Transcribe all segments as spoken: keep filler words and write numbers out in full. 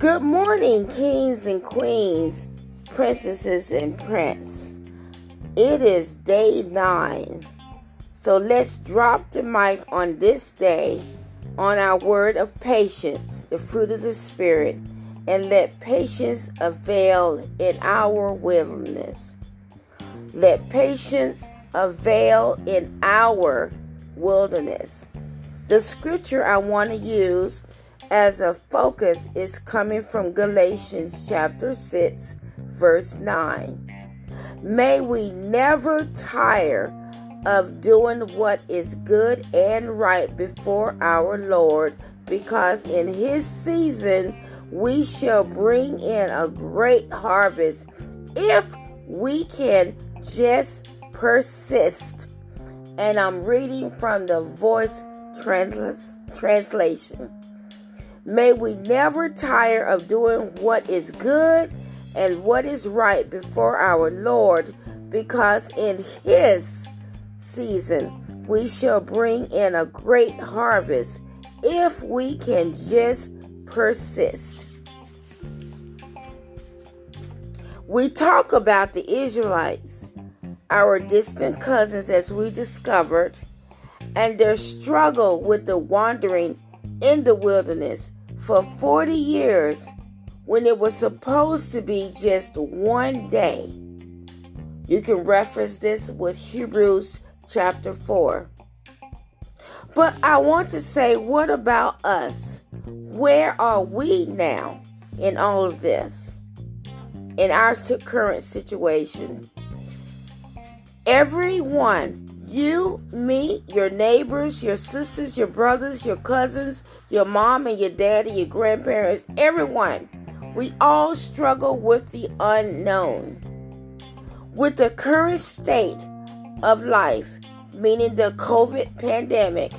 Good morning, kings and queens, princesses and prince. It is day nine. So let's drop the mic on this day on our word of patience, the fruit of the Spirit, and let patience avail in our wilderness. Let patience avail in our wilderness. The scripture I want to use as a focus is coming from Galatians chapter six, verse nine. May we never tire of doing what is good and right before our Lord, because in His season we shall bring in a great harvest if we can just persist. And I'm reading from the Voice trans- Translation. May we never tire of doing what is good and what is right before our Lord, because in His season we shall bring in a great harvest if we can just persist. We talk about the Israelites, our distant cousins, as we discovered, and their struggle with the wandering in the wilderness for forty years when it was supposed to be just one day. You can reference this with Hebrews chapter four. But I want to say, what about us? Where are we now in all of this, in our current situation? Everyone, you, me, your neighbors, your sisters, your brothers, your cousins, your mom and your daddy, your grandparents, everyone, we all struggle with the unknown, with the current state of life, meaning the COVID pandemic.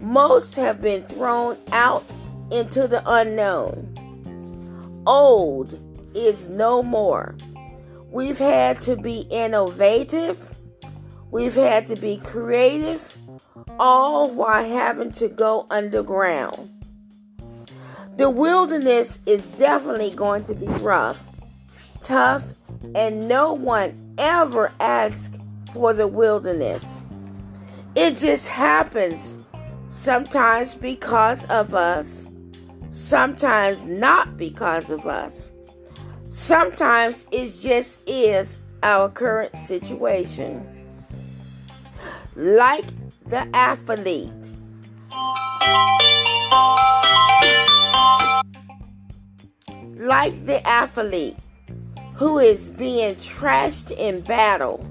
Most have been thrown out into the unknown. Old is no more. We've had to be innovative. We've had to be creative, all while having to go underground. The wilderness is definitely going to be rough, tough, and no one ever asks for the wilderness. It just happens, sometimes because of us, sometimes not because of us. Sometimes it just is our current situation. Like the athlete, like the athlete who is being trashed in battle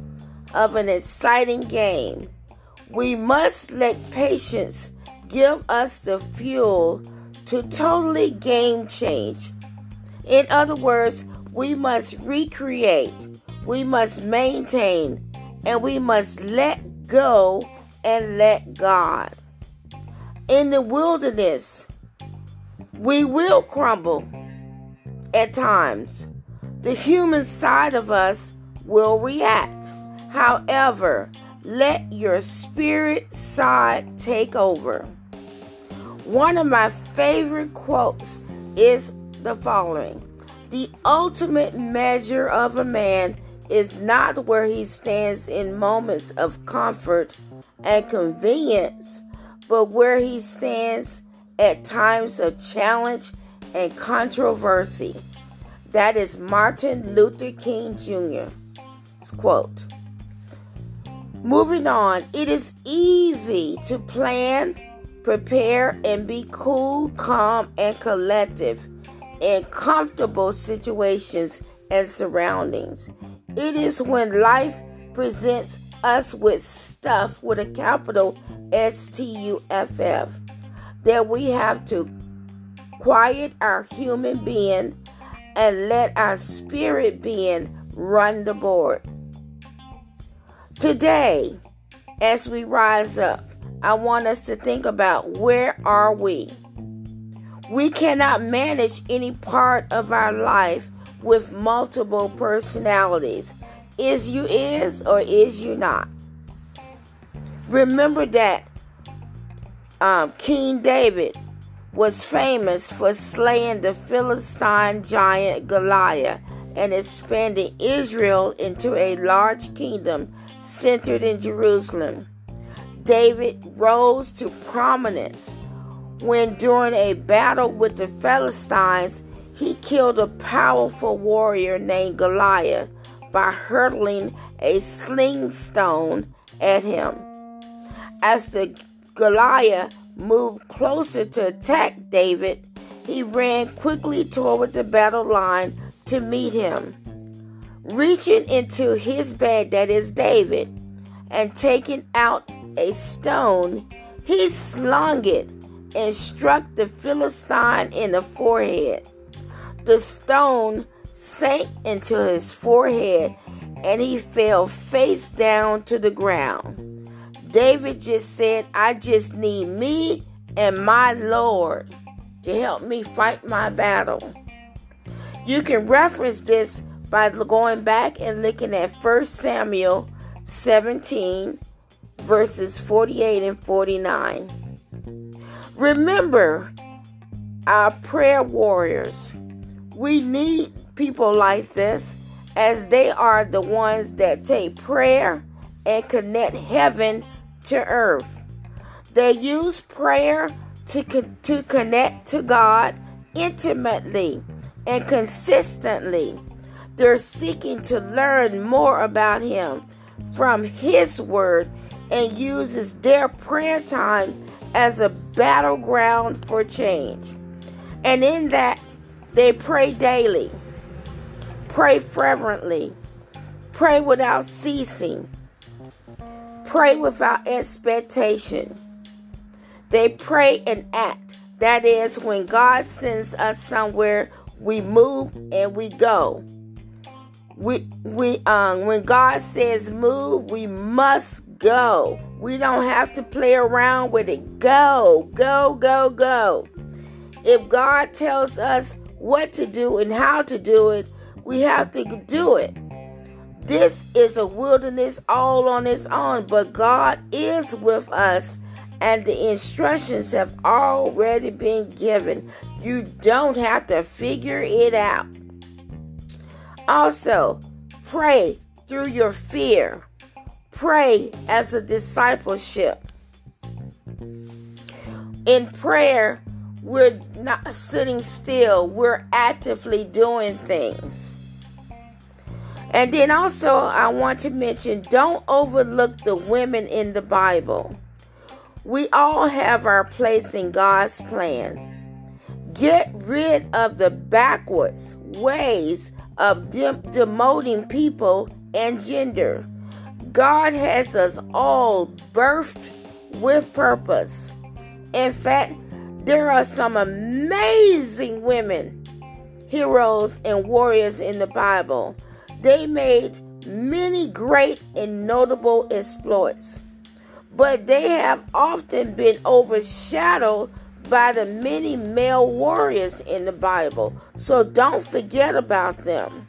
of an exciting game, we must let patience give us the fuel to totally game change. In other words, we must recreate, we must maintain, and we must let go and let God. In the wilderness, we will crumble at times. The human side of us will react. However, let your spirit side take over. One of my favorite quotes is the following: the ultimate measure of a man is not where he stands in moments of comfort and convenience, but where he stands at times of challenge and controversy. That is Martin Luther King Junior's quote. Moving on, it is easy to plan, prepare, and be cool, calm, and collective in comfortable situations and surroundings. It is when life presents us with stuff, with a capital S T U F F, that we have to quiet our human being and let our spirit being run the board. Today, as we rise up, I want us to think about, where are we? We cannot manage any part of our life with multiple personalities. Is you is or is you not? Remember that um, King David was famous for slaying the Philistine giant Goliath and expanding Israel into a large kingdom centered in Jerusalem. David rose to prominence when, during a battle with the Philistines, he killed a powerful warrior named Goliath by hurling a sling stone at him. As the Goliath moved closer to attack David, he ran quickly toward the battle line to meet him, reaching into his bag, that is David, and taking out a stone, he slung it and struck the Philistine in the forehead. The stone sank into his forehead and he fell face down to the ground. David just said, I just need me and my Lord to help me fight my battle. You can reference this by going back and looking at First Samuel seventeen, verses forty-eight and forty-nine. Remember, our prayer warriors, we need people like this, as they are the ones that take prayer and connect heaven to earth. They use prayer to, con- to connect to God intimately and consistently. They're seeking to learn more about Him from His Word and uses their prayer time as a battleground for change. And in that, they pray daily, pray fervently, pray without ceasing, pray without expectation. They pray and act. That is, when God sends us somewhere, we move and we go. We we um, when God says move, we must go. We don't have to play around with it. Go, go, go, go. If God tells us what to do and how to do it, we have to do it. This is a wilderness all on its own, but God is with us, and the instructions have already been given. You don't have to figure it out. Also, pray through your fear. Pray as a discipleship. In prayer, we're not sitting still. We're actively doing things. And then also, I want to mention, don't overlook the women in the Bible. We all have our place in God's plans. Get rid of the backwards ways of dem- demoting people and gender. God has us all birthed with purpose. In fact, there are some amazing women, heroes, and warriors in the Bible. They made many great and notable exploits, but they have often been overshadowed by the many male warriors in the Bible. So don't forget about them.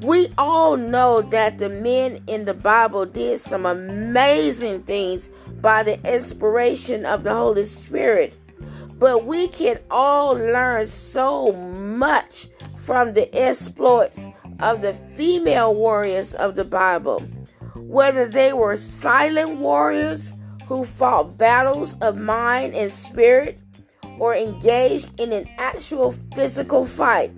We all know that the men in the Bible did some amazing things by the inspiration of the Holy Spirit. But we can all learn so much from the exploits of the female warriors of the Bible. Whether they were silent warriors who fought battles of mind and spirit, or engaged in an actual physical fight.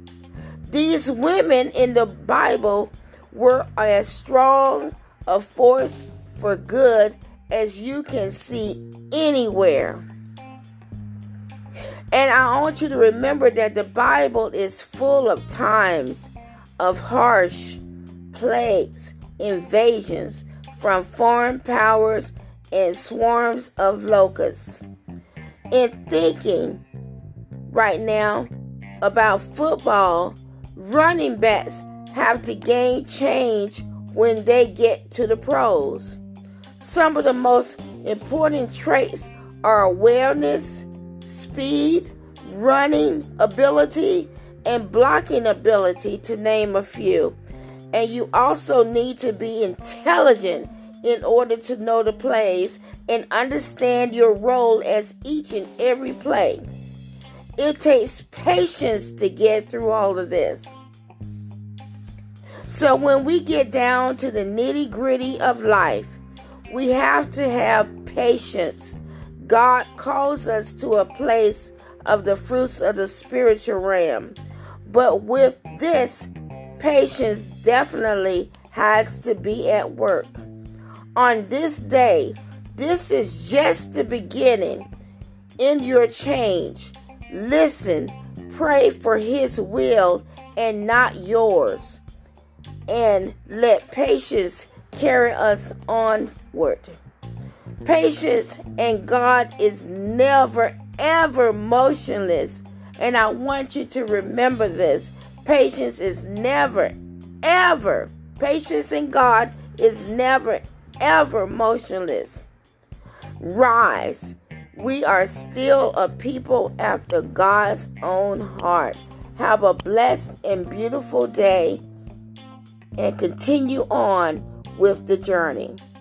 These women in the Bible were as strong a force for good as you can see anywhere. And I want you to remember that the Bible is full of times of harsh plagues, invasions from foreign powers, and swarms of locusts. In thinking right now about football, running backs have to gain change when they get to the pros. Some of the most important traits are awareness, speed, running ability, and blocking ability, to name a few. And you also need to be intelligent in order to know the plays and understand your role as each and every play. It takes patience to get through all of this. So when we get down to the nitty-gritty of life, we have to have patience. God calls us to a place of the fruits of the spiritual realm. But with this, patience definitely has to be at work. On this day, this is just the beginning in your change. Listen, pray for His will and not yours. And let patience carry us onward. Patience and God is never, ever motionless. And I want you to remember this. Patience is never, ever, patience in God is never, ever motionless. Rise. We are still a people after God's own heart. Have a blessed and beautiful day and continue on with the journey.